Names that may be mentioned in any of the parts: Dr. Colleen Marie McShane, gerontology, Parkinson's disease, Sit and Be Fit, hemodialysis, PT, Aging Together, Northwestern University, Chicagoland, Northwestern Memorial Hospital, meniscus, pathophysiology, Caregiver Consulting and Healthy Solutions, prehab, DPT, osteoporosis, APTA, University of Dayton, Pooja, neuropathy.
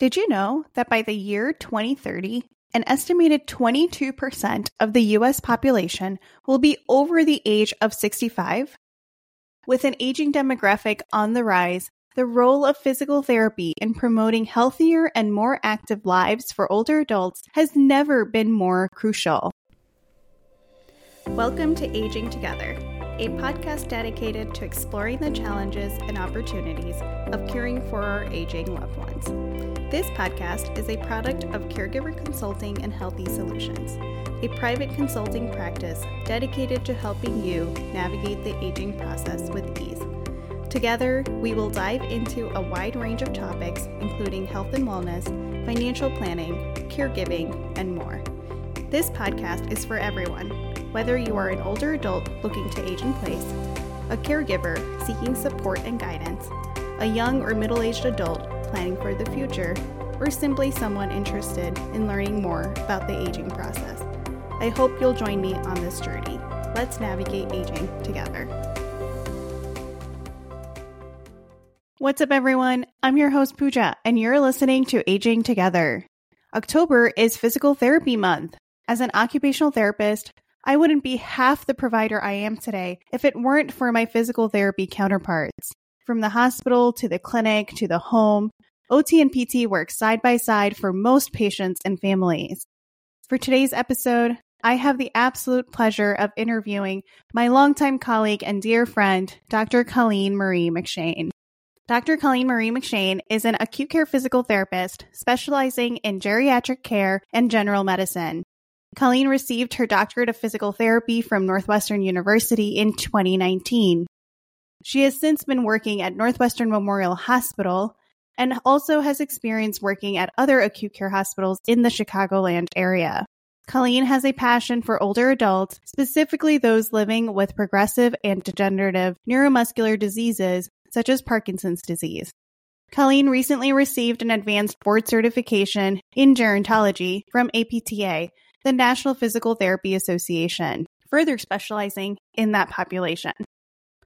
Did you know that by the year 2030, an estimated 22% of the U.S. population will be over the age of 65? With an aging demographic on the rise, the role of physical therapy in promoting healthier and more active lives for older adults has never been more crucial. Welcome to Aging Together, a podcast dedicated to exploring the challenges and opportunities of caring for our aging loved ones. This podcast is a product of Caregiver Consulting and Healthy Solutions, a private consulting practice dedicated to helping you navigate the aging process with ease. Together, we will dive into a wide range of topics, including health and wellness, financial planning, caregiving, and more. This podcast is for everyone. Whether you are an older adult looking to age in place, a caregiver seeking support and guidance, a young or middle-aged adult planning for the future, or simply someone interested in learning more about the aging process, I hope you'll join me on this journey. Let's navigate aging together. What's up, everyone? I'm your host, Pooja, and you're listening to Aging Together. October is Physical Therapy Month. As an occupational therapist, I wouldn't be half the provider I am today if it weren't for my physical therapy counterparts. From the hospital to the clinic to the home, OT and PT work side by side for most patients and families. For today's episode, I have the absolute pleasure of interviewing my longtime colleague and dear friend, Dr. Colleen Marie McShane. Dr. Colleen Marie McShane is an acute care physical therapist specializing in geriatric care and general medicine. Colleen received her doctorate of physical therapy from Northwestern University in 2019. She has since been working at Northwestern Memorial Hospital and also has experience working at other acute care hospitals in the Chicagoland area. Colleen has a passion for older adults, specifically those living with progressive and degenerative neuromuscular diseases such as Parkinson's disease. Colleen recently received an advanced board certification in gerontology from APTA, the National Physical Therapy Association, further specializing in that population.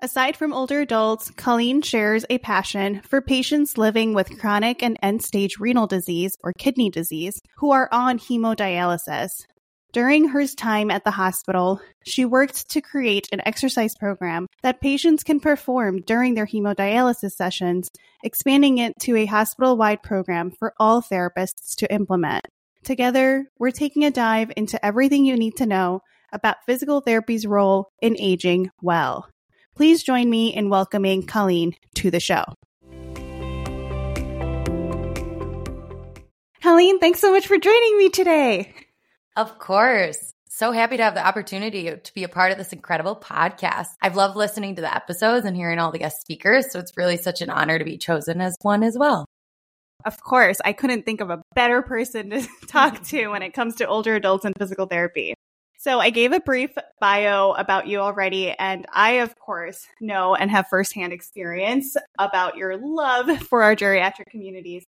Aside from older adults, Colleen shares a passion for patients living with chronic and end-stage renal disease or kidney disease who are on hemodialysis. During her time at the hospital, she worked to create an exercise program that patients can perform during their hemodialysis sessions, expanding it to a hospital-wide program for all therapists to implement. Together, we're taking a dive into everything you need to know about physical therapy's role in aging well. Please join me in welcoming Colleen to the show. Colleen, thanks so much for joining me today. Of course. So happy to have the opportunity to be a part of this incredible podcast. I've loved listening to the episodes and hearing all the guest speakers, so it's really such an honor to be chosen as one as well. Of course, I couldn't think of a better person to talk to when it comes to older adults and physical therapy. So I gave a brief bio about you already, and I, of course, know and have firsthand experience about your love for our geriatric communities.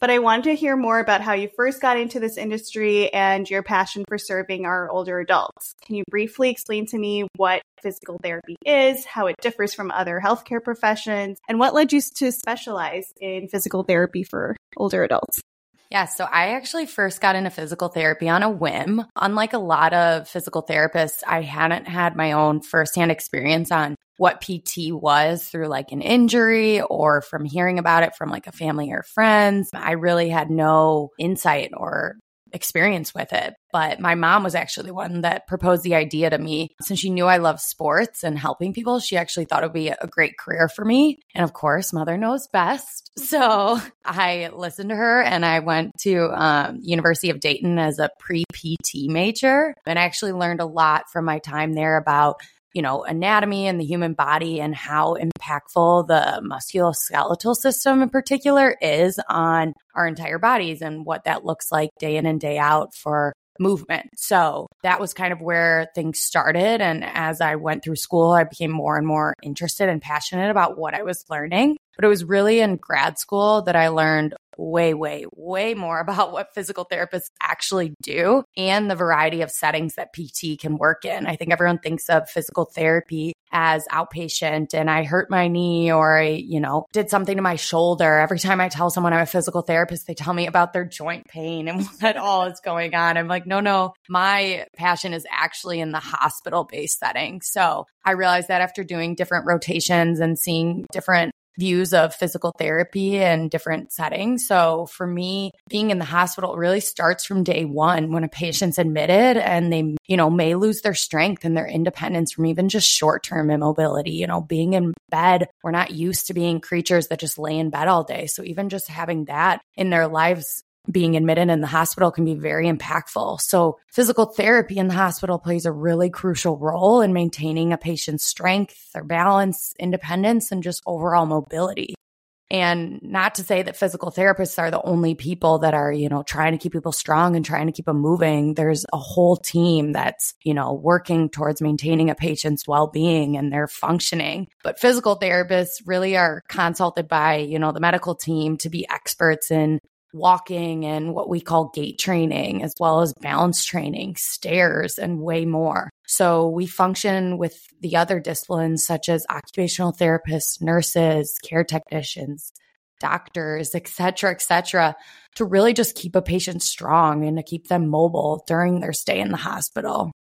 But I wanted to hear more about how you first got into this industry and your passion for serving our older adults. Can you briefly explain to me what physical therapy is, how it differs from other healthcare professions, and what led you to specialize in physical therapy for older adults? Yeah, so I actually first got into physical therapy on a whim. Unlike a lot of physical therapists, I hadn't had my own firsthand experience on what PT was through like an injury or from hearing about it from like a family or friends. I really had no insight or experience with it. But my mom was actually the one that proposed the idea to me. Since she knew I love sports and helping people, she actually thought it would be a great career for me. And of course, mother knows best. So I listened to her and I went to University of Dayton as a pre-PT major. And I actually learned a lot from my time there about anatomy and the human body and how impactful the musculoskeletal system in particular is on our entire bodies and what that looks like day in and day out for movement. So that was kind of where things started. And as I went through school, I became more and more interested and passionate about what I was learning. But it was really in grad school that I learned way more about what physical therapists actually do and the variety of settings that PT can work in. I think everyone thinks of physical therapy as outpatient and I hurt my knee or I, did something to my shoulder. Every time I tell someone I'm a physical therapist, they tell me about their joint pain and what all is going on. I'm like, no, my passion is actually in the hospital-based setting. So I realized that after doing different rotations and seeing different views of physical therapy and different settings. So for me, being in the hospital really starts from day one when a patient's admitted and they, may lose their strength and their independence from even just short-term immobility. Being in bed, we're not used to being creatures that just lay in bed all day. So even just having that in their lives, being admitted in the hospital can be very impactful. So physical therapy in the hospital plays a really crucial role in maintaining a patient's strength, their balance, independence, and just overall mobility. And not to say that physical therapists are the only people that are, trying to keep people strong and trying to keep them moving. There's a whole team that's, working towards maintaining a patient's well-being and their functioning. But physical therapists really are consulted by, the medical team to be experts in walking and what we call gait training, as well as balance training, stairs, and way more. So we function with the other disciplines such as occupational therapists, nurses, care technicians, doctors, et cetera, to really just keep a patient strong and to keep them mobile during their stay in the hospital.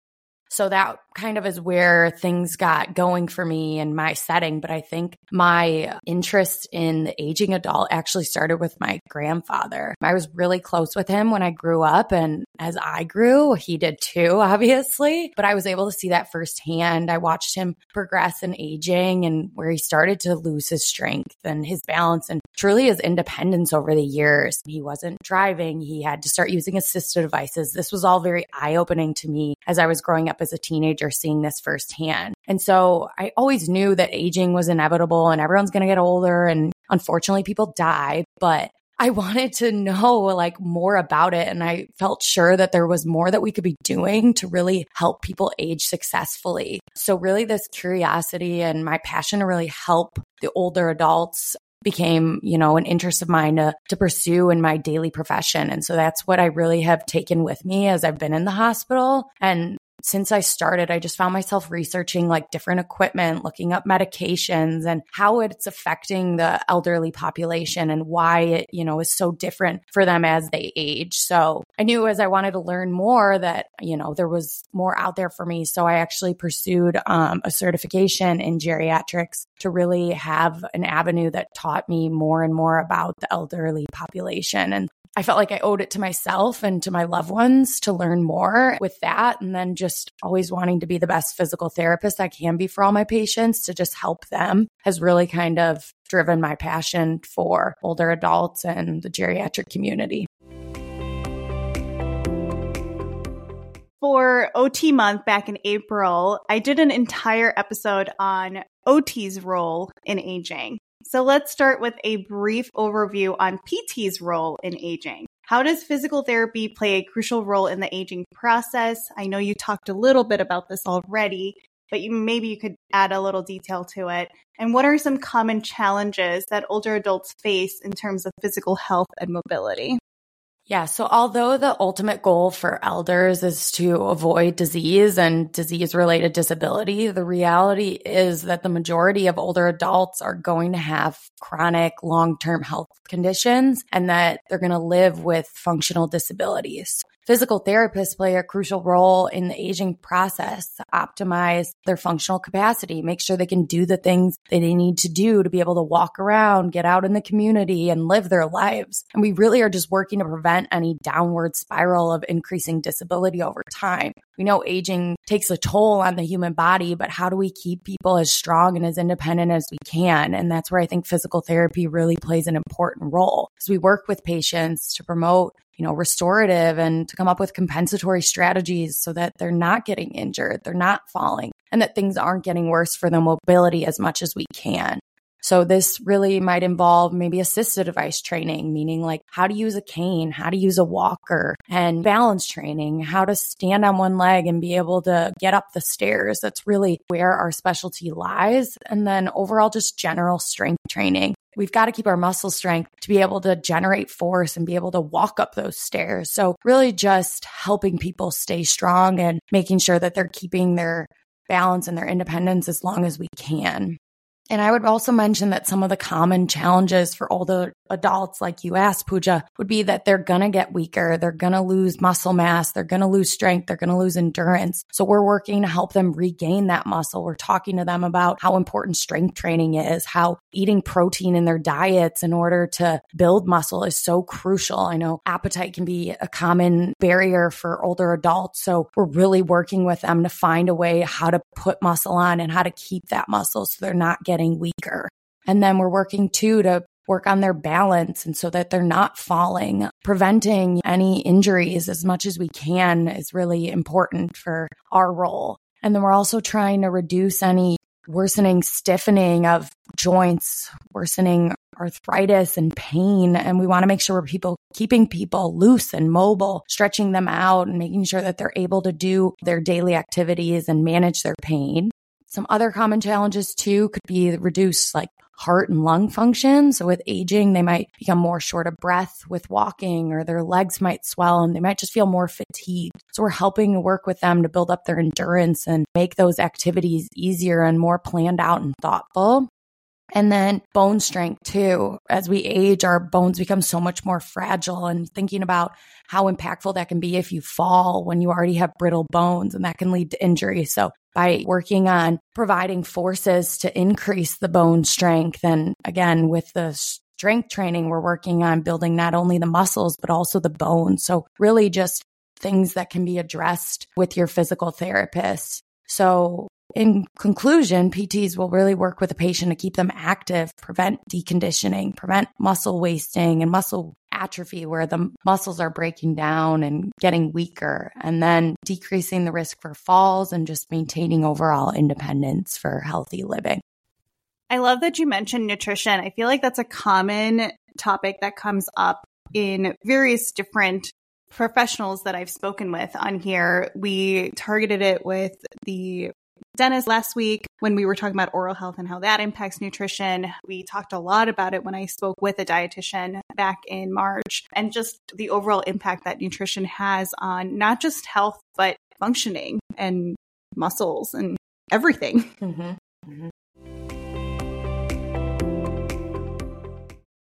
So that kind of is where things got going for me in my setting. But I think my interest in the aging adult actually started with my grandfather. I was really close with him when I grew up. And as I grew, he did too, obviously. But I was able to see that firsthand. I watched him progress in aging and where he started to lose his strength and his balance and truly his independence over the years. He wasn't driving. He had to start using assistive devices. This was all very eye-opening to me as I was growing up as a teenager, seeing this firsthand. And so I always knew that aging was inevitable and everyone's going to get older. And unfortunately, people die, but I wanted to know more about it. And I felt sure that there was more that we could be doing to really help people age successfully. So really this curiosity and my passion to really help the older adults became, an interest of mine to pursue in my daily profession. And so that's what I really have taken with me as I've been in the hospital. And since I started, I just found myself researching different equipment, looking up medications and how it's affecting the elderly population and why it, is so different for them as they age. So I knew as I wanted to learn more that, there was more out there for me. So I actually pursued a certification in geriatrics to really have an avenue that taught me more and more about the elderly population. And I felt like I owed it to myself and to my loved ones to learn more with that. And then just always wanting to be the best physical therapist I can be for all my patients to just help them has really kind of driven my passion for older adults and the geriatric community. For OT month back in April, I did an entire episode on OT's role in aging. So let's start with a brief overview on PT's role in aging. How does physical therapy play a crucial role in the aging process? I know you talked a little bit about this already, but maybe you could add a little detail to it. And what are some common challenges that older adults face in terms of physical health and mobility? Yeah. So although the ultimate goal for elders is to avoid disease and disease-related disability, the reality is that the majority of older adults are going to have chronic long-term health conditions and that they're going to live with functional disabilities. Physical therapists play a crucial role in the aging process to optimize their functional capacity, make sure they can do the things that they need to do to be able to walk around, get out in the community, and live their lives. And we really are just working to prevent any downward spiral of increasing disability over time. We know aging takes a toll on the human body, but how do we keep people as strong and as independent as we can? And that's where I think physical therapy really plays an important role, because we work with patients to promote restorative and to come up with compensatory strategies so that they're not getting injured, they're not falling, and that things aren't getting worse for their mobility as much as we can. So this really might involve maybe assisted device training, meaning how to use a cane, how to use a walker, and balance training, how to stand on one leg and be able to get up the stairs. That's really where our specialty lies. And then overall just general strength training. We've got to keep our muscle strength to be able to generate force and be able to walk up those stairs. So really just helping people stay strong and making sure that they're keeping their balance and their independence as long as we can. And I would also mention that some of the common challenges for older adults, like you asked, Pooja, would be that they're going to get weaker. They're going to lose muscle mass. They're going to lose strength. They're going to lose endurance. So we're working to help them regain that muscle. We're talking to them about how important strength training is, how eating protein in their diets in order to build muscle is so crucial. I know appetite can be a common barrier for older adults. So we're really working with them to find a way how to put muscle on and how to keep that muscle so they're not getting weaker. And then we're working too to work on their balance and so that they're not falling. Preventing any injuries as much as we can is really important for our role. And then we're also trying to reduce any worsening stiffening of joints, worsening arthritis and pain. And we want to make sure we're keeping people loose and mobile, stretching them out and making sure that they're able to do their daily activities and manage their pain. Some other common challenges too could be reduced like heart and lung function. So with aging, they might become more short of breath with walking, or their legs might swell and they might just feel more fatigued. So we're helping to work with them to build up their endurance and make those activities easier and more planned out and thoughtful. And then bone strength too. As we age, our bones become so much more fragile, and thinking about how impactful that can be if you fall when you already have brittle bones, and that can lead to injury. So by working on providing forces to increase the bone strength, and again, with the strength training, we're working on building not only the muscles, but also the bones. So really just things that can be addressed with your physical therapist. So in conclusion, PTs will really work with a patient to keep them active, prevent deconditioning, prevent muscle wasting and muscle atrophy where the muscles are breaking down and getting weaker, and then decreasing the risk for falls and just maintaining overall independence for healthy living. I love that you mentioned nutrition. I feel like that's a common topic that comes up in various different professionals that I've spoken with on here. We targeted it with the Dennis last week when we were talking about oral health and how that impacts nutrition. We talked a lot about it when I spoke with a dietitian back in March, and just the overall impact that nutrition has on not just health, but functioning and muscles and everything. Mm-hmm. Mm-hmm.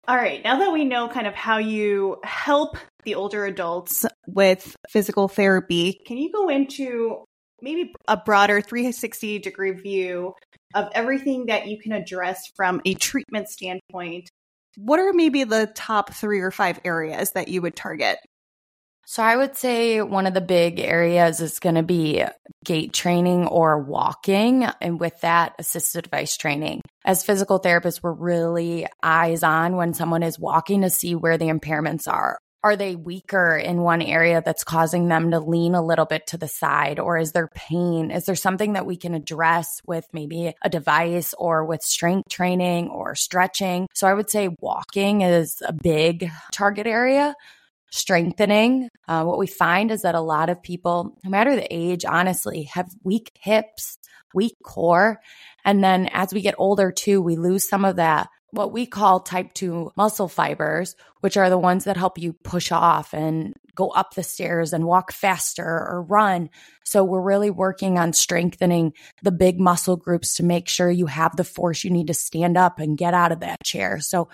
All right. Now that we know kind of how you help the older adults with physical therapy, can you go into maybe a broader 360-degree view of everything that you can address from a treatment standpoint? What are maybe the top 3 or 5 areas that you would target? So I would say one of the big areas is going to be gait training or walking, and with that, assistive device training. As physical therapists, we're really eyes on when someone is walking to see where the impairments are. Are they weaker in one area that's causing them to lean a little bit to the side? Or is there pain? Is there something that we can address with maybe a device or with strength training or stretching? So I would say walking is a big target area. Strengthening. What we find is that a lot of people, no matter the age, honestly, have weak hips, weak core. And then as we get older too, we lose some of that, what we call type 2 muscle fibers, which are the ones that help you push off and go up the stairs and walk faster or run. So we're really working on strengthening the big muscle groups to make sure you have the force you need to stand up and get out of that chair. So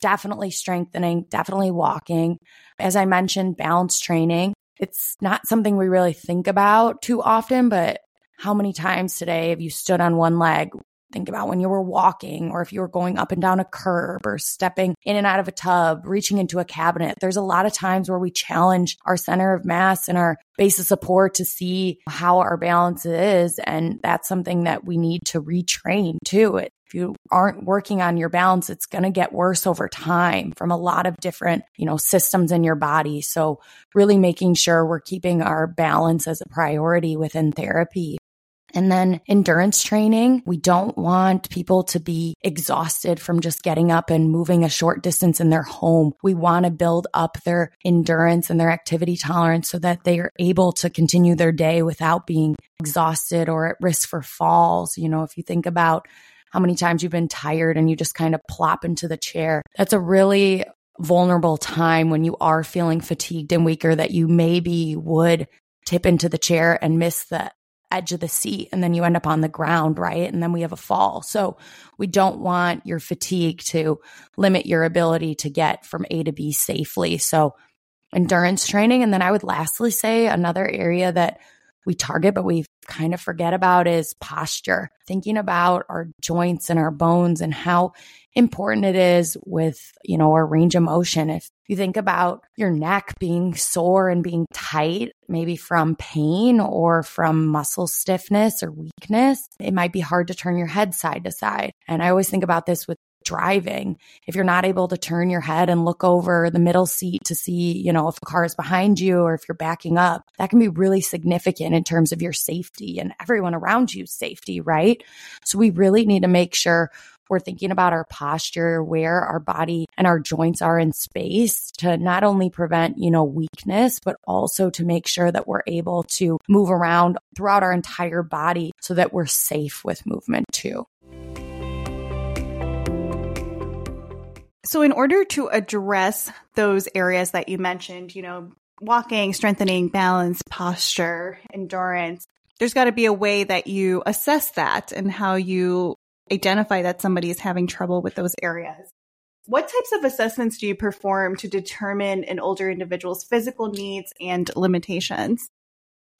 definitely strengthening, definitely walking. As I mentioned, balance training. It's not something we really think about too often, but how many times today have you stood on one leg? Think about when you were walking, or if you were going up and down a curb or stepping in and out of a tub, reaching into a cabinet. There's a lot of times where we challenge our center of mass and our base of support to see how our balance is. And that's something that we need to retrain too. If you aren't working on your balance, it's going to get worse over time from a lot of different, systems in your body. So really making sure we're keeping our balance as a priority within therapy. And then endurance training. We don't want people to be exhausted from just getting up and moving a short distance in their home. We want to build up their endurance and their activity tolerance so that they are able to continue their day without being exhausted or at risk for falls. If you think about how many times you've been tired and you just kind of plop into the chair. That's a really vulnerable time when you are feeling fatigued and weaker, that you maybe would tip into the chair and miss the edge of the seat, and then you end up on the ground, right? And then we have a fall. So we don't want your fatigue to limit your ability to get from A to B safely. So endurance training. And then I would lastly say another area that we target, but we kind of forget about, is posture. Thinking about our joints and our bones and how important it is with, you know, our range of motion. If you think about your neck being sore and being tight, maybe from pain or from muscle stiffness or weakness, it might be hard to turn your head side to side. And I always think about this with driving. If you're not able to turn your head and look over the middle seat to see, you know, if a car is behind you or if you're backing up, that can be really significant in terms of your safety and everyone around you's safety, right? So we really need to make sure we're thinking about our posture, where our body and our joints are in space, to not only prevent, you know, weakness, but also to make sure that we're able to move around throughout our entire body so that we're safe with movement too. So in order to address those areas that you mentioned, you know, walking, strengthening, balance, posture, endurance, there's got to be a way that you assess that and how you identify that somebody is having trouble with those areas. What types of assessments do you perform to determine an older individual's physical needs and limitations?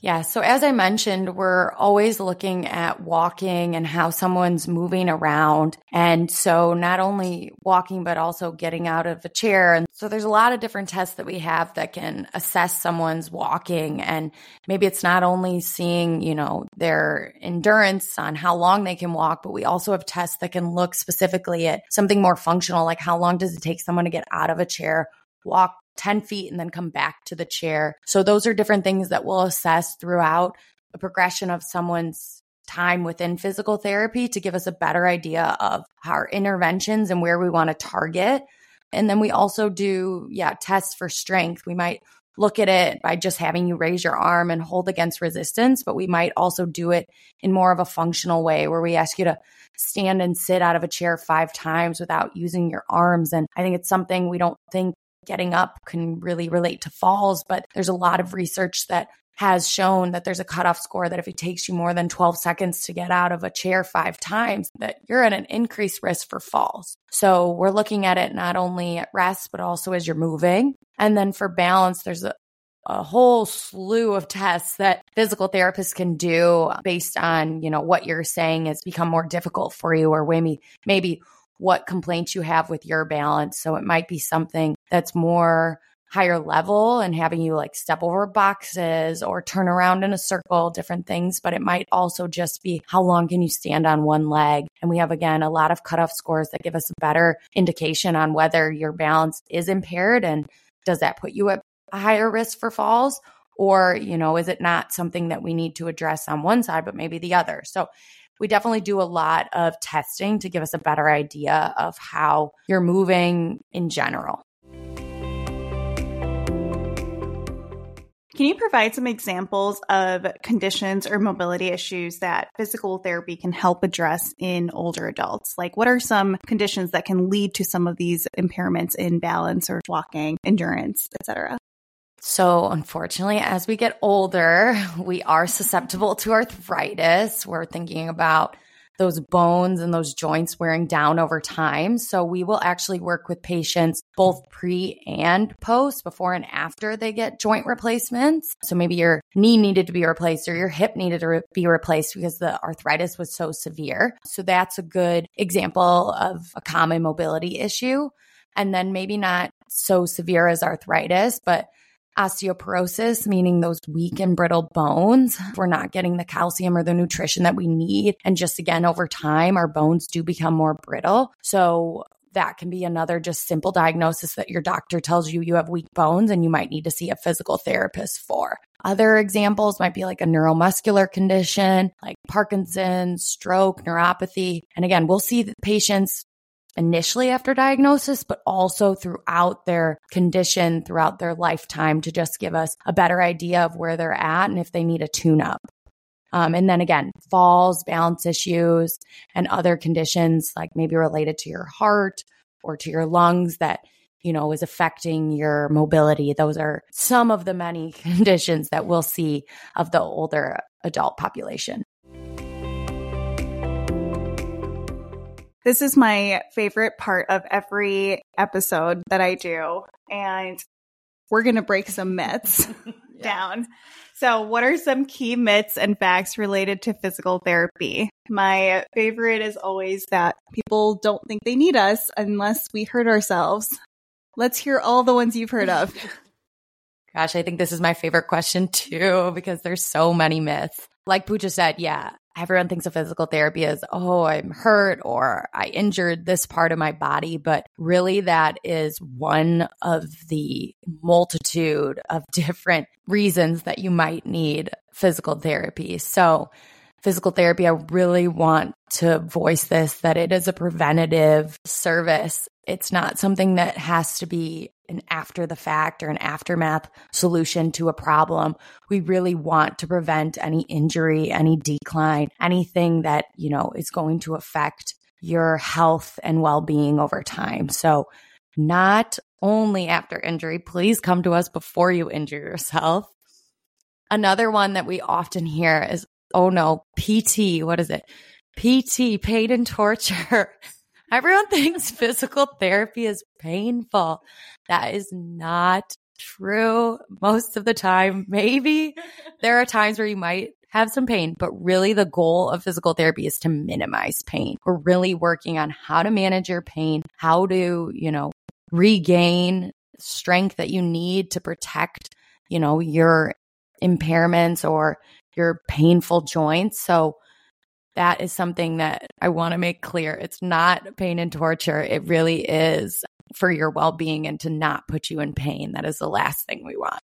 Yeah. So as I mentioned, we're always looking at walking and how someone's moving around. And so not only walking, but also getting out of a chair. And so there's a lot of different tests that we have that can assess someone's walking. And maybe it's not only seeing, you know, their endurance on how long they can walk, but we also have tests that can look specifically at something more functional, like how long does it take someone to get out of a chair, walk 10 feet, and then come back to the chair. So those are different things that we'll assess throughout the progression of someone's time within physical therapy to give us a better idea of our interventions and where we want to target. And then we also do, tests for strength. We might look at it by just having you raise your arm and hold against resistance, but we might also do it in more of a functional way where we ask you to stand and sit out of a chair 5 times without using your arms. And I think it's something we don't think getting up can really relate to falls, but there's a lot of research that has shown that there's a cutoff score that if it takes you more than 12 seconds to get out of a chair 5 times, that you're at an increased risk for falls. So we're looking at it not only at rest, but also as you're moving. And then for balance, there's a whole slew of tests that physical therapists can do based on, you know, what you're saying has become more difficult for you, or maybe what complaints you have with your balance. So it might be something that's more higher level and having you like step over boxes or turn around in a circle, different things. But it might also just be how long can you stand on one leg? And we have, again, a lot of cutoff scores that give us a better indication on whether your balance is impaired and does that put you at a higher risk for falls? Or, you know, is it not something that we need to address on one side, but maybe the other? So we definitely do a lot of testing to give us a better idea of how you're moving in general. Can you provide some examples of conditions or mobility issues that physical therapy can help address in older adults? Like, what are some conditions that can lead to some of these impairments in balance or walking, endurance, et cetera? So unfortunately, as we get older, we are susceptible to arthritis. We're thinking about those bones and those joints wearing down over time. So we will actually work with patients both pre and post, before and after they get joint replacements. So maybe your knee needed to be replaced or your hip needed to be replaced because the arthritis was so severe. So that's a good example of a common mobility issue. And then maybe not so severe as arthritis, but osteoporosis, meaning those weak and brittle bones. We're not getting the calcium or the nutrition that we need. And just again, over time, our bones do become more brittle. So that can be another just simple diagnosis that your doctor tells you you have weak bones and you might need to see a physical therapist for. Other examples might be like a neuromuscular condition, like Parkinson's, stroke, neuropathy. And again, we'll see the patients initially after diagnosis, but also throughout their condition, throughout their lifetime, to just give us a better idea of where they're at and if they need a tune-up. And then again, falls, balance issues, and other conditions like maybe related to your heart or to your lungs that, you know, is affecting your mobility. Those are some of the many conditions that we'll see of the older adult population. This is my favorite part of every episode that I do, and we're going to break some myths down. So what are some key myths and facts related to physical therapy? My favorite is always that people don't think they need us unless we hurt ourselves. Let's hear all the ones you've heard of. Gosh, I think this is my favorite question too, because there's so many myths. Like Pooja said, everyone thinks of physical therapy as, oh, I'm hurt or I injured this part of my body. But really, that is one of the multitude of different reasons that you might need physical therapy. So physical therapy, I really want to voice this, that it is a preventative service. It's not something that has to be an after the fact or an aftermath solution to a problem. We really want to prevent any injury, any decline, anything that, you know, is going to affect your health and well-being over time. So not only after injury, please come to us before you injure yourself. Another one that we often hear is, oh no, PT, what is it? PT, pain and torture. Everyone thinks physical therapy is painful. That is not true most of the time. Maybe there are times where you might have some pain, but really the goal of physical therapy is to minimize pain. We're really working on how to manage your pain, how to, you know, regain strength that you need to protect, you know, your impairments or your painful joints. So that is something that I want to make clear. It's not pain and torture. It really is for your well-being and to not put you in pain. That is the last thing we want.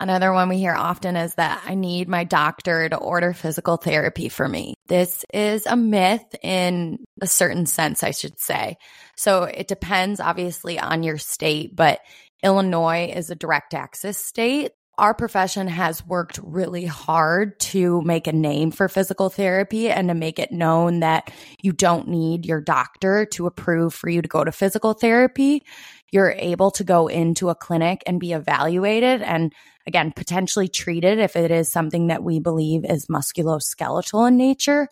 Another one we hear often is that I need my doctor to order physical therapy for me. This is a myth in a certain sense, I should say. So it depends obviously on your state, but Illinois is a direct access state. Our profession has worked really hard to make a name for physical therapy and to make it known that you don't need your doctor to approve for you to go to physical therapy. You're able to go into a clinic and be evaluated and, again, potentially treated if it is something that we believe is musculoskeletal in nature.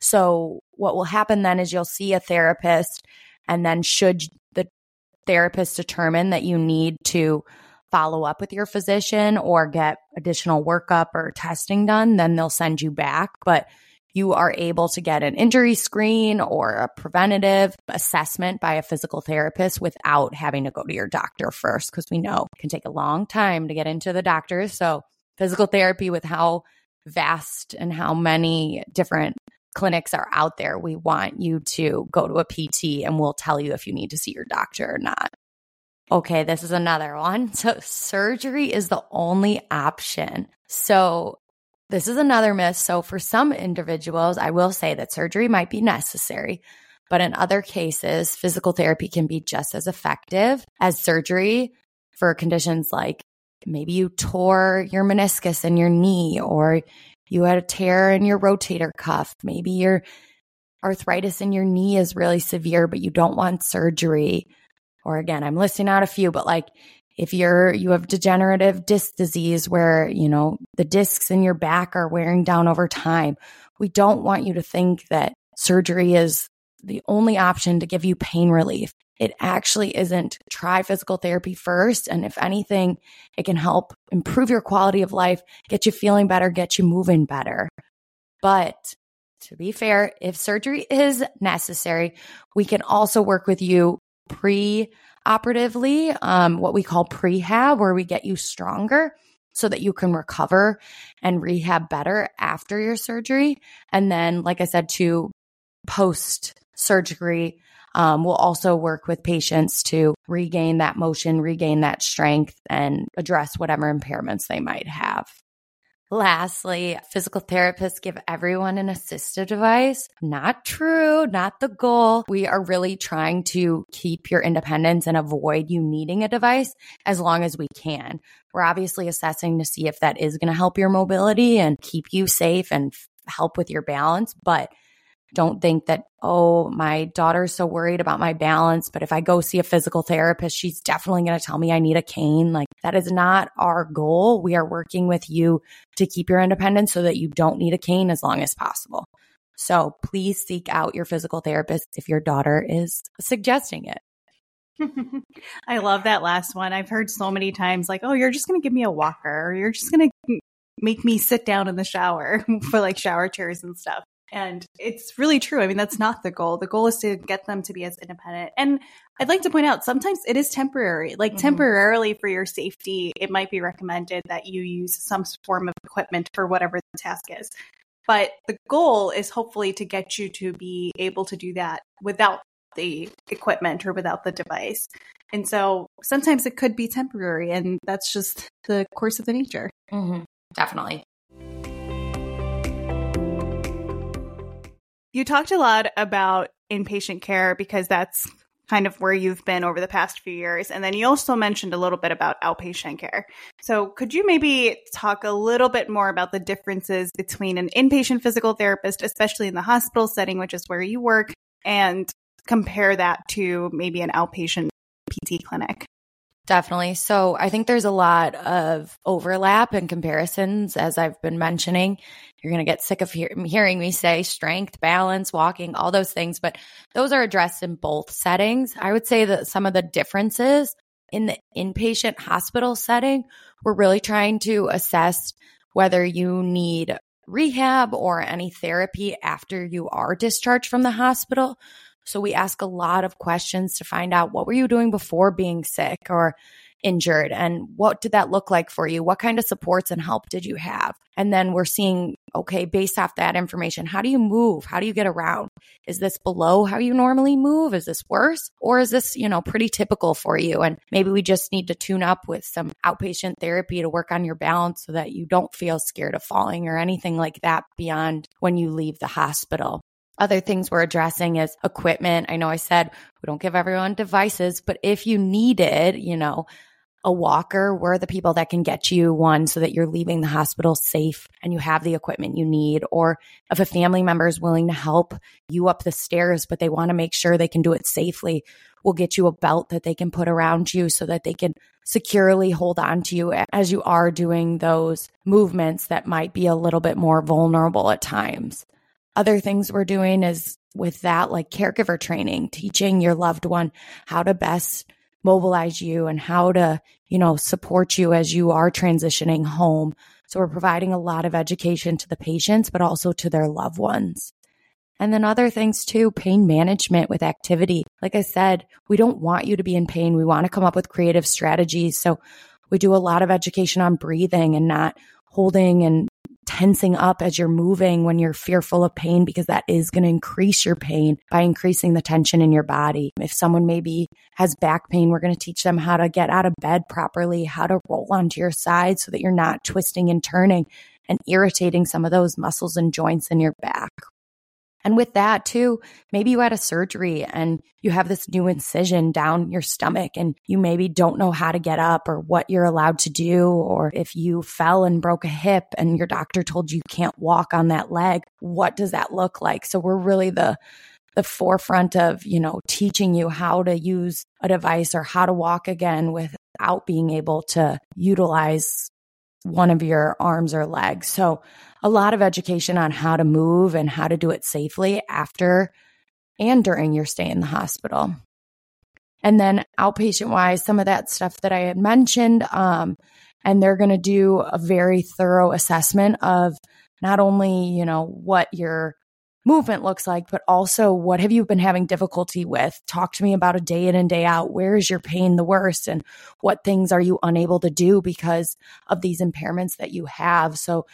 So what will happen then is you'll see a therapist, and then should the therapist determine that you need to follow up with your physician or get additional workup or testing done, then they'll send you back. But you are able to get an injury screen or a preventative assessment by a physical therapist without having to go to your doctor first, because we know it can take a long time to get into the doctor. So physical therapy, with how vast and how many different clinics are out there, we want you to go to a PT and we'll tell you if you need to see your doctor or not. Okay, this is another one. So surgery is the only option. So this is another myth. So for some individuals, I will say that surgery might be necessary, but in other cases, physical therapy can be just as effective as surgery for conditions like maybe you tore your meniscus in your knee, or you had a tear in your rotator cuff. Maybe your arthritis in your knee is really severe, but you don't want surgery. Or again, I'm listing out a few, but like if you have degenerative disc disease where, you know, the discs in your back are wearing down over time, we don't want you to think that surgery is the only option to give you pain relief. It actually isn't. Try physical therapy first. And if anything, it can help improve your quality of life, get you feeling better, get you moving better. But to be fair, if surgery is necessary, we can also work with you pre-operatively, what we call prehab, where we get you stronger so that you can recover and rehab better after your surgery. And then, like I said, to post-surgery, we'll also work with patients to regain that motion, regain that strength, and address whatever impairments they might have. Lastly, physical therapists give everyone an assistive device. Not true, not the goal. We are really trying to keep your independence and avoid you needing a device as long as we can. We're obviously assessing to see if that is going to help your mobility and keep you safe and help with your balance, but don't think that, oh, my daughter's so worried about my balance, but if I go see a physical therapist, she's definitely going to tell me I need a cane. Like, that is not our goal. We are working with you to keep your independence so that you don't need a cane as long as possible. So please seek out your physical therapist if your daughter is suggesting it. I love that last one. I've heard so many times like, oh, you're just going to give me a walker, or you're just going to make me sit down in the shower for like shower chairs and stuff. And it's really true. I mean, that's not the goal. The goal is to get them to be as independent. And I'd like to point out, sometimes it is temporary, like temporarily for your safety. It might be recommended that you use some form of equipment for whatever the task is. But the goal is hopefully to get you to be able to do that without the equipment or without the device. And so sometimes it could be temporary, and that's just the course of the nature. Mm-hmm. Definitely. You talked a lot about inpatient care because that's kind of where you've been over the past few years. And then you also mentioned a little bit about outpatient care. So could you maybe talk a little bit more about the differences between an inpatient physical therapist, especially in the hospital setting, which is where you work, and compare that to maybe an outpatient PT clinic? Definitely. So I think there's a lot of overlap and comparisons, as I've been mentioning. You're going to get sick of hearing me say strength, balance, walking, all those things, but those are addressed in both settings. I would say that some of the differences in the inpatient hospital setting, we're really trying to assess whether you need rehab or any therapy after you are discharged from the hospital. So we ask a lot of questions to find out, what were you doing before being sick or injured? And what did that look like for you? What kind of supports and help did you have? And then we're seeing, okay, based off that information, how do you move? How do you get around? Is this below how you normally move? Is this worse? Or is this, you know, pretty typical for you? And maybe we just need to tune up with some outpatient therapy to work on your balance so that you don't feel scared of falling or anything like that beyond when you leave the hospital. Other things we're addressing is equipment. I know I said we don't give everyone devices, but if you needed, you know, a walker, we're the people that can get you one so that you're leaving the hospital safe and you have the equipment you need. Or if a family member is willing to help you up the stairs, but they want to make sure they can do it safely, we'll get you a belt that they can put around you so that they can securely hold on to you as you are doing those movements that might be a little bit more vulnerable at times. Other things we're doing is with that, like caregiver training, teaching your loved one how to best mobilize you and how to, you know, support you as you are transitioning home. So we're providing a lot of education to the patients, but also to their loved ones. And then other things too, pain management with activity. Like I said, we don't want you to be in pain. We want to come up with creative strategies. So we do a lot of education on breathing and not holding and tensing up as you're moving when you're fearful of pain, because that is going to increase your pain by increasing the tension in your body. If someone maybe has back pain, we're going to teach them how to get out of bed properly, how to roll onto your side so that you're not twisting and turning and irritating some of those muscles and joints in your back. And with that too, maybe you had a surgery and you have this new incision down your stomach and you maybe don't know how to get up or what you're allowed to do, or if you fell and broke a hip and your doctor told you can't walk on that leg, what does that look like? So we're really the forefront of, you know, teaching you how to use a device or how to walk again without being able to utilize one of your arms or legs. So a lot of education on how to move and how to do it safely after and during your stay in the hospital. And then outpatient wise, some of that stuff that I had mentioned, and they're going to do a very thorough assessment of not only, you know, what your movement looks like, but also what have you been having difficulty with? Talk to me about a day in and day out. Where is your pain the worst? And what things are you unable to do because of these impairments that you have? So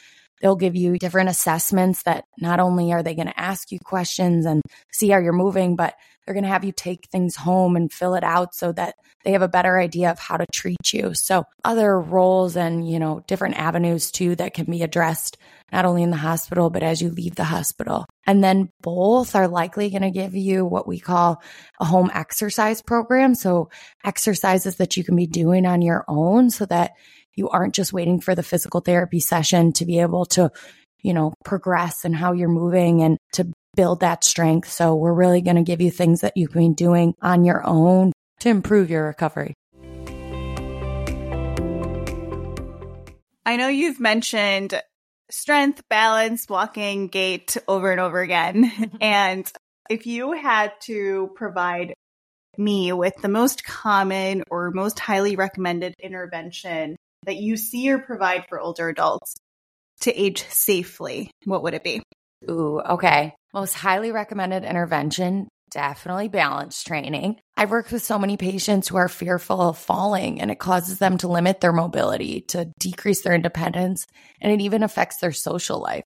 they'll give you different assessments that not only are they going to ask you questions and see how you're moving, but they're going to have you take things home and fill it out so that they have a better idea of how to treat you. So other roles and, you know, different avenues too that can be addressed not only in the hospital, but as you leave the hospital. And then both are likely going to give you what we call a home exercise program. So exercises that you can be doing on your own so that you aren't just waiting for the physical therapy session to be able to you know, progress and how you're moving and to build that strength. So we're really going to give you things that you can be doing on your own to improve your recovery. I know you've mentioned strength, balance, walking, gait over and over again. And if you had to provide me with the most common or most highly recommended intervention that you see or provide for older adults to age safely, what would it be? Ooh, okay. Most highly recommended intervention, definitely balance training. I've worked with so many patients who are fearful of falling, and it causes them to limit their mobility, to decrease their independence, and it even affects their social life.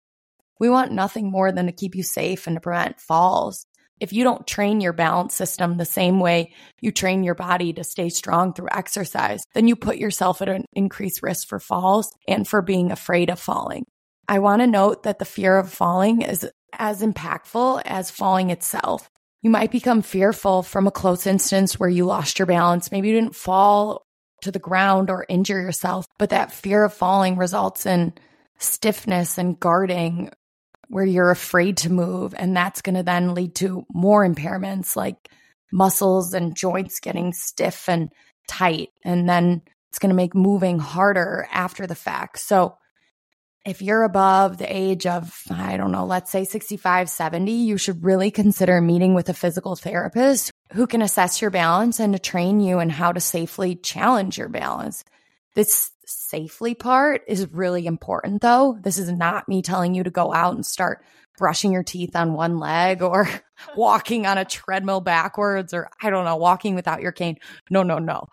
We want nothing more than to keep you safe and to prevent falls. If you don't train your balance system the same way you train your body to stay strong through exercise, then you put yourself at an increased risk for falls and for being afraid of falling. I want to note that the fear of falling is as impactful as falling itself. You might become fearful from a close instance where you lost your balance. Maybe you didn't fall to the ground or injure yourself, but that fear of falling results in stiffness and guarding where you're afraid to move. And that's going to then lead to more impairments like muscles and joints getting stiff and tight. And then it's going to make moving harder after the fact. So if you're above the age of, I don't know, let's say 65, 70, you should really consider meeting with a physical therapist who can assess your balance and to train you in how to safely challenge your balance. This safely part is really important, though. This is not me telling you to go out and start brushing your teeth on one leg or walking on a treadmill backwards or, I don't know, walking without your cane. No.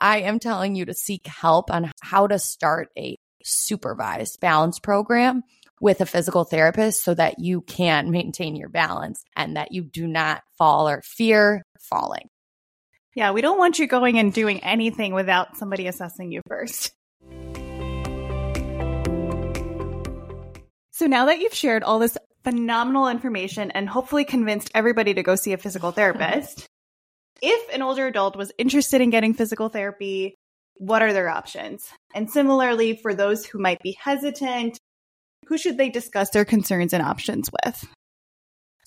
I am telling you to seek help on how to start a supervised balance program with a physical therapist so that you can maintain your balance and that you do not fall or fear falling. Yeah, we don't want you going and doing anything without somebody assessing you first. So now that you've shared all this phenomenal information and hopefully convinced everybody to go see a physical therapist, if an older adult was interested in getting physical therapy, what are their options? And similarly, for those who might be hesitant, who should they discuss their concerns and options with?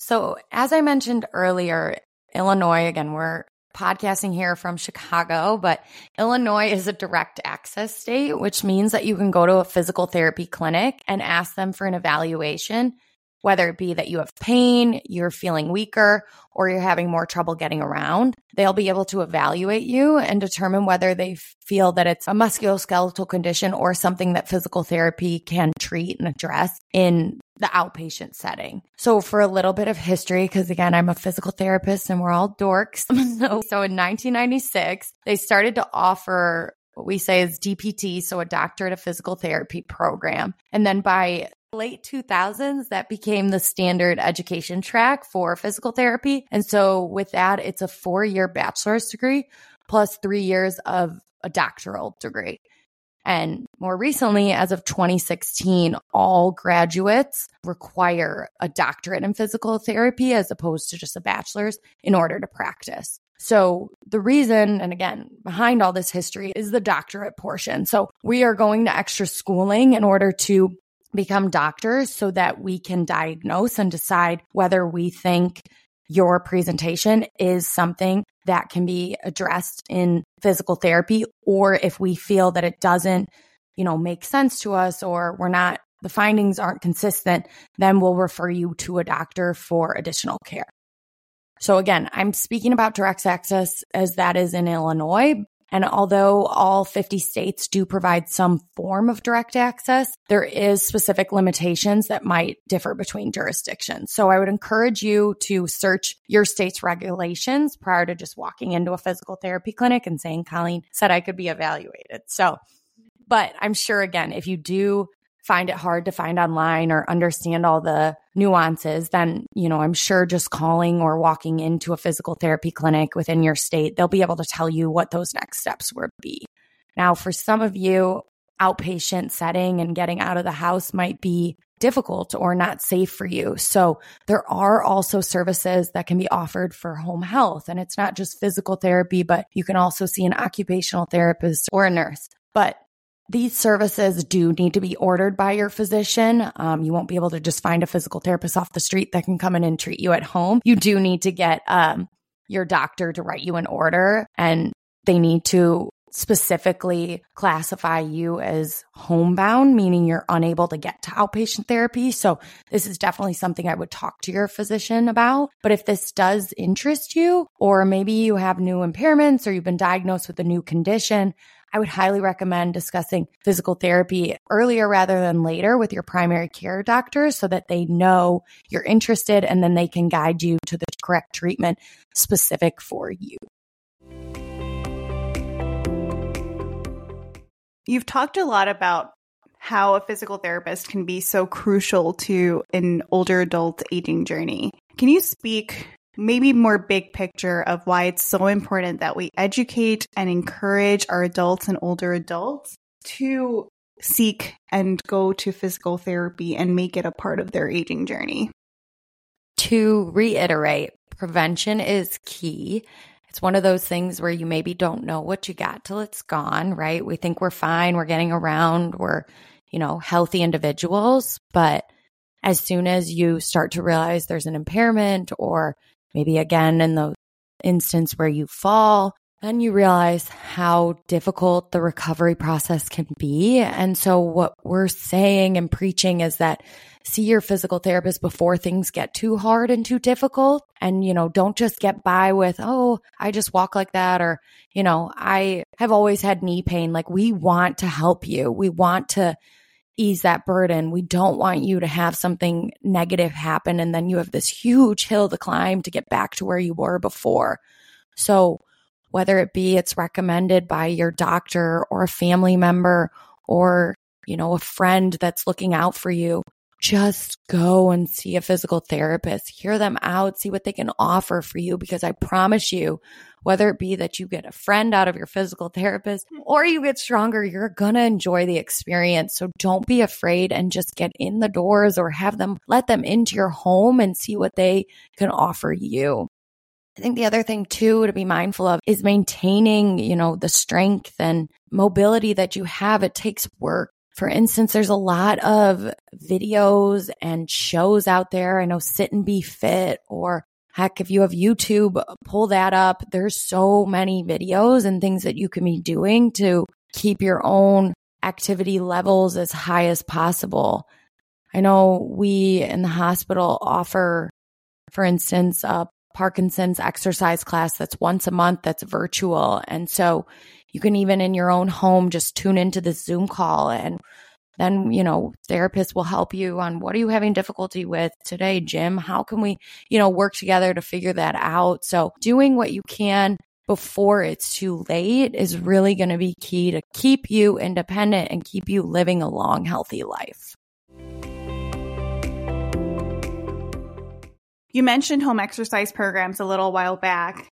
So as I mentioned earlier, Illinois, again, we're podcasting here from Chicago, but Illinois is a direct access state, which means that you can go to a physical therapy clinic and ask them for an evaluation, whether it be that you have pain, you're feeling weaker, or you're having more trouble getting around. They'll be able to evaluate you and determine whether they feel that it's a musculoskeletal condition or something that physical therapy can treat and address in the outpatient setting. So for a little bit of history, because again, I'm a physical therapist and we're all dorks. So in 1996, they started to offer what we say is DPT, so a doctorate of physical therapy program. And then by late 2000s, that became the standard education track for physical therapy. And so with that, it's a 4-year bachelor's degree plus 3 years of a doctoral degree. And more recently, as of 2016, all graduates require a doctorate in physical therapy as opposed to just a bachelor's in order to practice. So the reason, and again, behind all this history is the doctorate portion. So we are going to extra schooling in order to become doctors so that we can diagnose and decide whether we think your presentation is something that can be addressed in physical therapy, or if we feel that it doesn't, you know, make sense to us, or we're not, the findings aren't consistent, then we'll refer you to a doctor for additional care. So again, I'm speaking about direct access as that is in Illinois. And although all 50 states do provide some form of direct access, there is specific limitations that might differ between jurisdictions. So I would encourage you to search your state's regulations prior to just walking into a physical therapy clinic and saying, Colleen said I could be evaluated. So, but I'm sure, again, if you do find it hard to find online or understand all the nuances, then, you know, I'm sure just calling or walking into a physical therapy clinic within your state, they'll be able to tell you what those next steps would be. Now, for some of you, outpatient setting and getting out of the house might be difficult or not safe for you. So there are also services that can be offered for home health. And it's not just physical therapy, but you can also see an occupational therapist or a nurse. But These services do need to be ordered by your physician. You won't be able to just find a physical therapist off the street that can come in and treat you at home. You do need to get your doctor to write you an order, and they need to specifically classify you as homebound, meaning you're unable to get to outpatient therapy. So this is definitely something I would talk to your physician about. But if this does interest you, or maybe you have new impairments or you've been diagnosed with a new condition, I would highly recommend discussing physical therapy earlier rather than later with your primary care doctor so that they know you're interested and then they can guide you to the correct treatment specific for you. You've talked a lot about how a physical therapist can be so crucial to an older adult aging journey. Can you speak maybe more big picture of why it's so important that we educate and encourage our adults and older adults to seek and go to physical therapy and make it a part of their aging journey? To reiterate, prevention is key. It's one of those things where you maybe don't know what you got till it's gone, right? We think we're fine, we're getting around, we're, healthy individuals. But as soon as you start to realize there's an impairment, or maybe again in the instance where you fall, then you realize how difficult the recovery process can be. And so what we're saying and preaching is that see your physical therapist before things get too hard and too difficult. And, don't just get by with, oh, I just walk like that. Or, I have always had knee pain. Like, we want to help you. We want to ease that burden. We don't want you to have something negative happen, and then you have this huge hill to climb to get back to where you were before. So whether it be it's recommended by your doctor or a family member or, a friend that's looking out for you, just go and see a physical therapist, hear them out, see what they can offer for you. Because I promise you, whether it be that you get a friend out of your physical therapist or you get stronger, you're going to enjoy the experience. So don't be afraid and just get in the doors or let them into your home and see what they can offer you. I think the other thing too to be mindful of is maintaining, the strength and mobility that you have. It takes work. For instance, there's a lot of videos and shows out there. I know Sit and Be Fit, or heck, if you have YouTube, pull that up. There's so many videos and things that you can be doing to keep your own activity levels as high as possible. I know we in the hospital offer, for instance, a Parkinson's exercise class that's once a month, that's virtual. And so you can even in your own home just tune into this Zoom call, and then, therapists will help you on what are you having difficulty with today, Jim? How can we, work together to figure that out? So doing what you can before it's too late is really going to be key to keep you independent and keep you living a long, healthy life. You mentioned home exercise programs a little while back.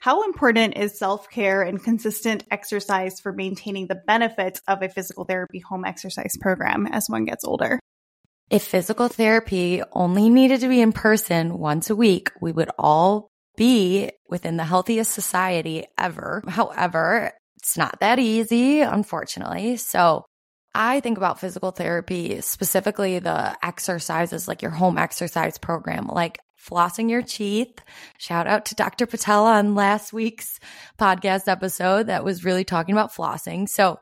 How important is self-care and consistent exercise for maintaining the benefits of a physical therapy home exercise program as one gets older? If physical therapy only needed to be in person once a week, we would all be within the healthiest society ever. However, it's not that easy, unfortunately. So I think about physical therapy, specifically the exercises like your home exercise program, like flossing your teeth. Shout out to Dr. Patella on last week's podcast episode that was really talking about flossing. So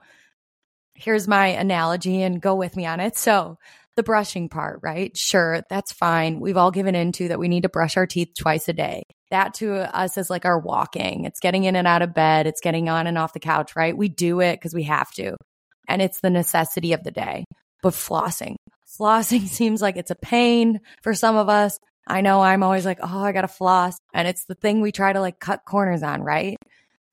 here's my analogy, and go with me on it. So the brushing part, right? Sure, that's fine. We've all given into that we need to brush our teeth twice a day. That to us is like our walking. It's getting in and out of bed. It's getting on and off the couch, right? We do it because we have to, and it's the necessity of the day. But flossing seems like it's a pain for some of us. I know I'm always like, oh, I got to floss. And it's the thing we try to cut corners on, right?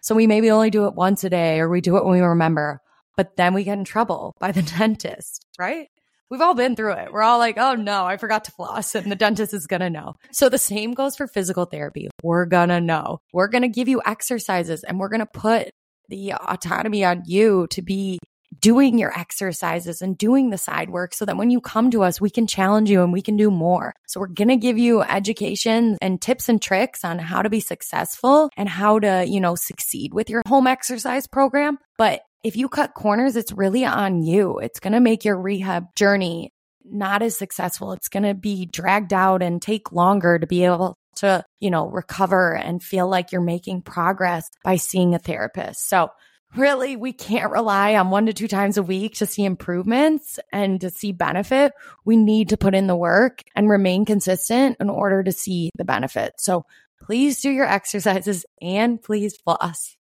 So we maybe only do it once a day, or we do it when we remember, but then we get in trouble by the dentist, right? We've all been through it. We're all like, oh no, I forgot to floss, and the dentist is going to know. So the same goes for physical therapy. We're going to know. We're going to give you exercises, and we're going to put the autonomy on you to be doing your exercises and doing the side work so that when you come to us, we can challenge you and we can do more. So we're going to give you education and tips and tricks on how to be successful and how to, succeed with your home exercise program. But If you cut corners, it's really on you. It's going to make your rehab journey not as successful. It's going to be dragged out and take longer to be able to, recover and feel like you're making progress by seeing a therapist. So really, we can't rely on 1 to 2 times a week to see improvements and to see benefit. We need to put in the work and remain consistent in order to see the benefit. So please do your exercises and please floss.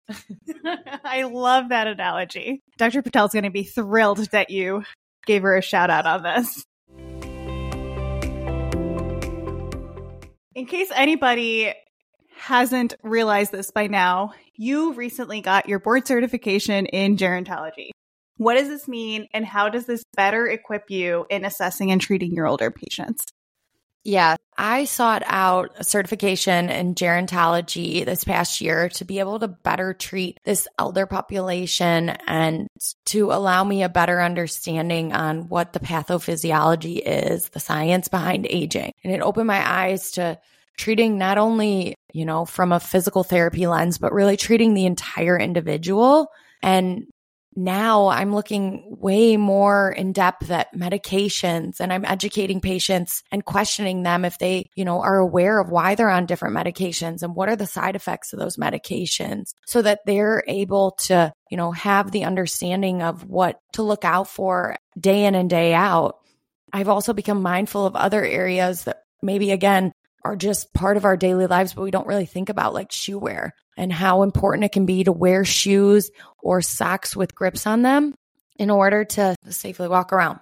I love that analogy. Dr. Patel's going to be thrilled that you gave her a shout out on this. In case anybody hasn't realized this by now, you recently got your board certification in gerontology. What does this mean, and how does this better equip you in assessing and treating your older patients? Yeah, I sought out a certification in gerontology this past year to be able to better treat this elder population and to allow me a better understanding on what the pathophysiology is, the science behind aging. And it opened my eyes to treating not only, from a physical therapy lens, but really treating the entire individual. And now I'm looking way more in depth at medications, and I'm educating patients and questioning them if they, are aware of why they're on different medications and what are the side effects of those medications, so that they're able to, have the understanding of what to look out for day in and day out. I've also become mindful of other areas that maybe, again, are just part of our daily lives, but we don't really think about, like shoe wear and how important it can be to wear shoes or socks with grips on them in order to safely walk around.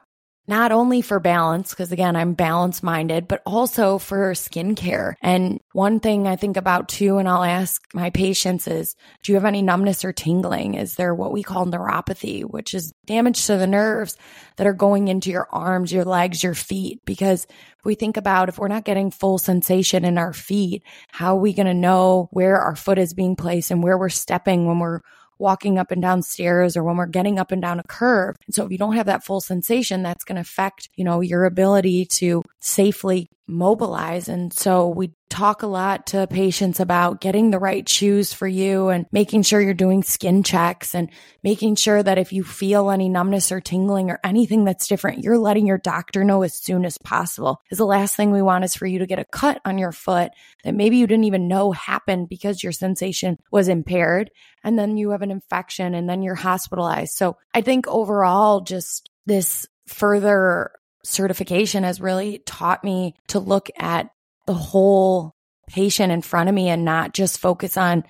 Not only for balance, because again, I'm balance minded, but also for skincare. And one thing I think about too, and I'll ask my patients is, do you have any numbness or tingling? Is there what we call neuropathy, which is damage to the nerves that are going into your arms, your legs, your feet? Because if we think about, if we're not getting full sensation in our feet, how are we going to know where our foot is being placed and where we're stepping when we're walking up and down stairs or when we're getting up and down a curve? And so if you don't have that full sensation, that's going to affect, your ability to safely mobilize. And so we talk a lot to patients about getting the right shoes for you and making sure you're doing skin checks and making sure that if you feel any numbness or tingling or anything that's different, you're letting your doctor know as soon as possible. Because the last thing we want is for you to get a cut on your foot that maybe you didn't even know happened because your sensation was impaired. And then you have an infection and then you're hospitalized. So I think overall, just this further certification has really taught me to look at the whole patient in front of me and not just focus on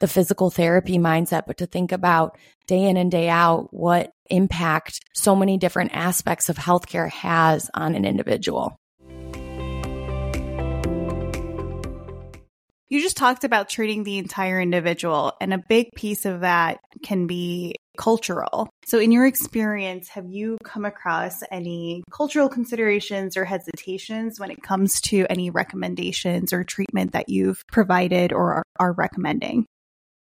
the physical therapy mindset, but to think about day in and day out what impact so many different aspects of healthcare has on an individual. You just talked about treating the entire individual, and a big piece of that can be cultural. So in your experience, have you come across any cultural considerations or hesitations when it comes to any recommendations or treatment that you've provided or are recommending?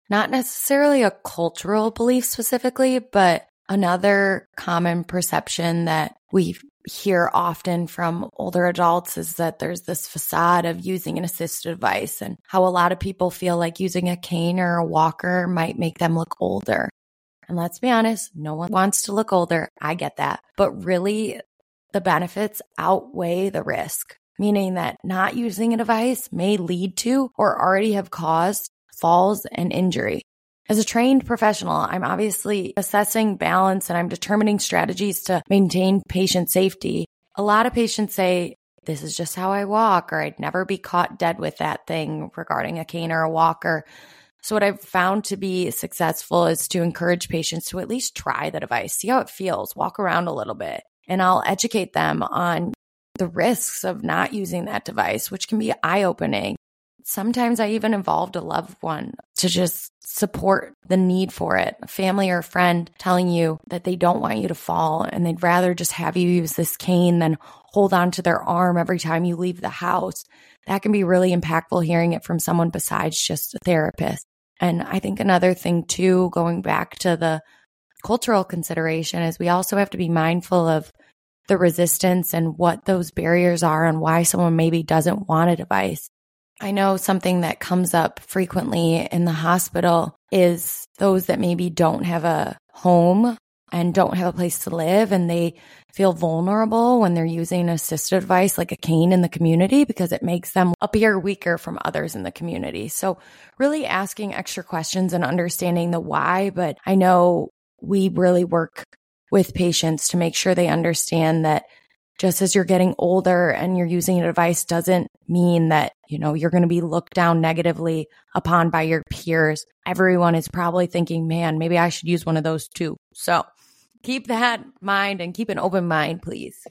Not necessarily a cultural belief specifically, but another common perception that we hear often from older adults is that there's this facade of using an assistive device, and how a lot of people feel like using a cane or a walker might make them look older. And let's be honest, no one wants to look older. I get that. But really, the benefits outweigh the risk, meaning that not using a device may lead to or already have caused falls and injury. As a trained professional, I'm obviously assessing balance and I'm determining strategies to maintain patient safety. A lot of patients say, this is just how I walk, or I'd never be caught dead with that thing regarding a cane or a walker. So what I've found to be successful is to encourage patients to at least try the device, see how it feels, walk around a little bit, and I'll educate them on the risks of not using that device, which can be eye-opening. Sometimes I even involved a loved one to just support the need for it, a family or a friend telling you that they don't want you to fall and they'd rather just have you use this cane than hold on to their arm every time you leave the house. That can be really impactful hearing it from someone besides just a therapist. And I think another thing too, going back to the cultural consideration, is we also have to be mindful of the resistance and what those barriers are and why someone maybe doesn't want a device. I know something that comes up frequently in the hospital is those that maybe don't have a home and don't have a place to live, and they feel vulnerable when they're using assistive device like a cane in the community because it makes them appear weaker from others in the community. So really asking extra questions and understanding the why, but I know we really work with patients to make sure they understand that just as you're getting older and you're using a device doesn't mean that, you know, you're going to be looked down negatively upon by your peers. Everyone is probably thinking, man, maybe I should use one of those too. So keep that in mind and keep an open mind, please.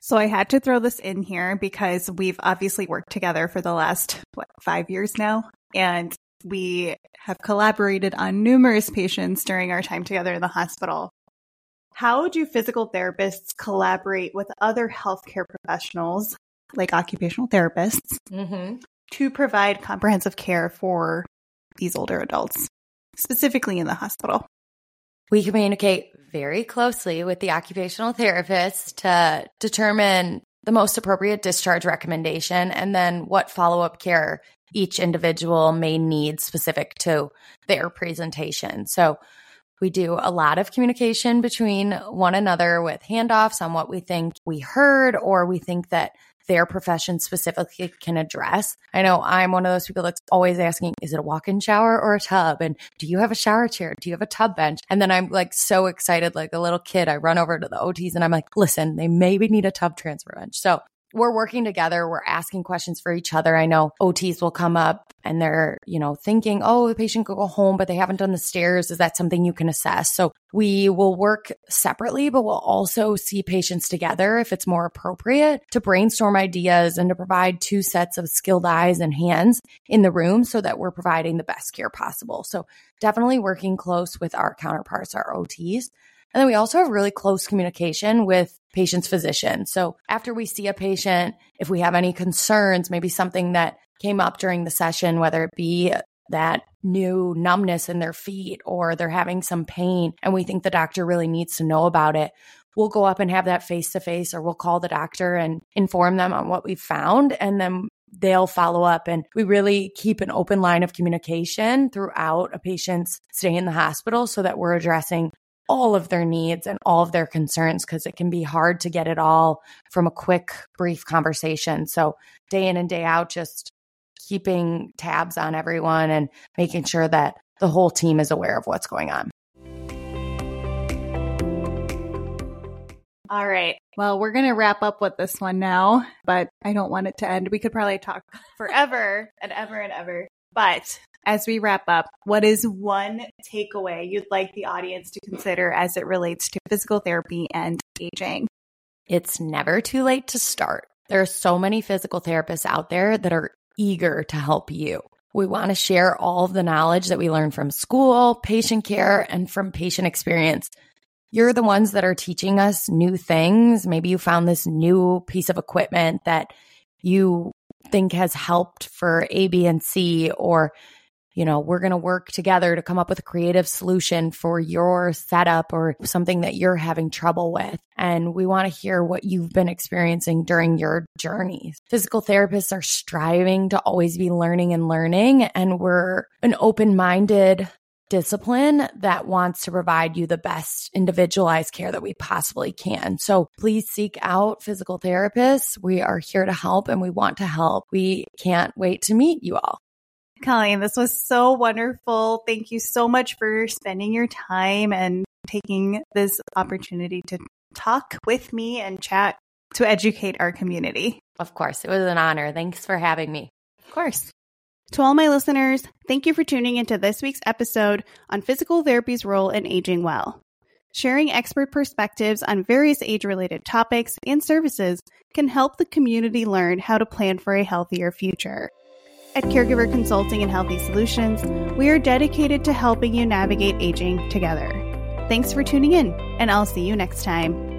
So I had to throw this in here because we've obviously worked together for the last, 5 years now? And we have collaborated on numerous patients during our time together in the hospital. How do physical therapists collaborate with other healthcare professionals, like occupational therapists, to provide comprehensive care for these older adults, specifically in the hospital? We communicate very closely with the occupational therapist to determine the most appropriate discharge recommendation and then what follow-up care each individual may need specific to their presentation. So we do a lot of communication between one another with handoffs on what we think we heard or we think that their profession specifically can address. I know I'm one of those people that's always asking, is it a walk-in shower or a tub? And do you have a shower chair? Do you have a tub bench? And then I'm like so excited, like a little kid, I run over to the OTs and I'm like, listen, they maybe need a tub transfer bench. So we're working together. We're asking questions for each other. I know OTs will come up and they're, you know, thinking, oh, the patient could go home, but they haven't done the stairs. Is that something you can assess? So we will work separately, but we'll also see patients together if it's more appropriate to brainstorm ideas and to provide two sets of skilled eyes and hands in the room so that we're providing the best care possible. So definitely working close with our counterparts, our OTs. And then we also have really close communication with patient's physician. So after we see a patient, if we have any concerns, maybe something that came up during the session, whether it be that new numbness in their feet or they're having some pain and we think the doctor really needs to know about it, we'll go up and have that face-to-face, or we'll call the doctor and inform them on what we found, and then they'll follow up. And we really keep an open line of communication throughout a patient's stay in the hospital so that we're addressing all of their needs and all of their concerns, because it can be hard to get it all from a quick, brief conversation. So day in and day out, just keeping tabs on everyone and making sure that the whole team is aware of what's going on. All right. Well, we're going to wrap up with this one now, but I don't want it to end. We could probably talk forever and ever and ever. But as we wrap up, what is one takeaway you'd like the audience to consider as it relates to physical therapy and aging? It's never too late to start. There are so many physical therapists out there that are eager to help you. We want to share all of the knowledge that we learn from school, patient care, and from patient experience. You're the ones that are teaching us new things. Maybe you found this new piece of equipment that you think has helped for A, B, and C, or, you know, we're going to work together to come up with a creative solution for your setup or something that you're having trouble with. And we want to hear what you've been experiencing during your journey. Physical therapists are striving to always be learning and learning, and we're an open-minded discipline that wants to provide you the best individualized care that we possibly can. So please seek out physical therapists. We are here to help and we want to help. We can't wait to meet you all. Colleen, this was so wonderful. Thank you so much for spending your time and taking this opportunity to talk with me and chat to educate our community. Of course, it was an honor. Thanks for having me. Of course. To all my listeners, thank you for tuning into this week's episode on physical therapy's role in aging well. Sharing expert perspectives on various age-related topics and services can help the community learn how to plan for a healthier future. At Caregiver Consulting and Healthy Solutions, we are dedicated to helping you navigate aging together. Thanks for tuning in, and I'll see you next time.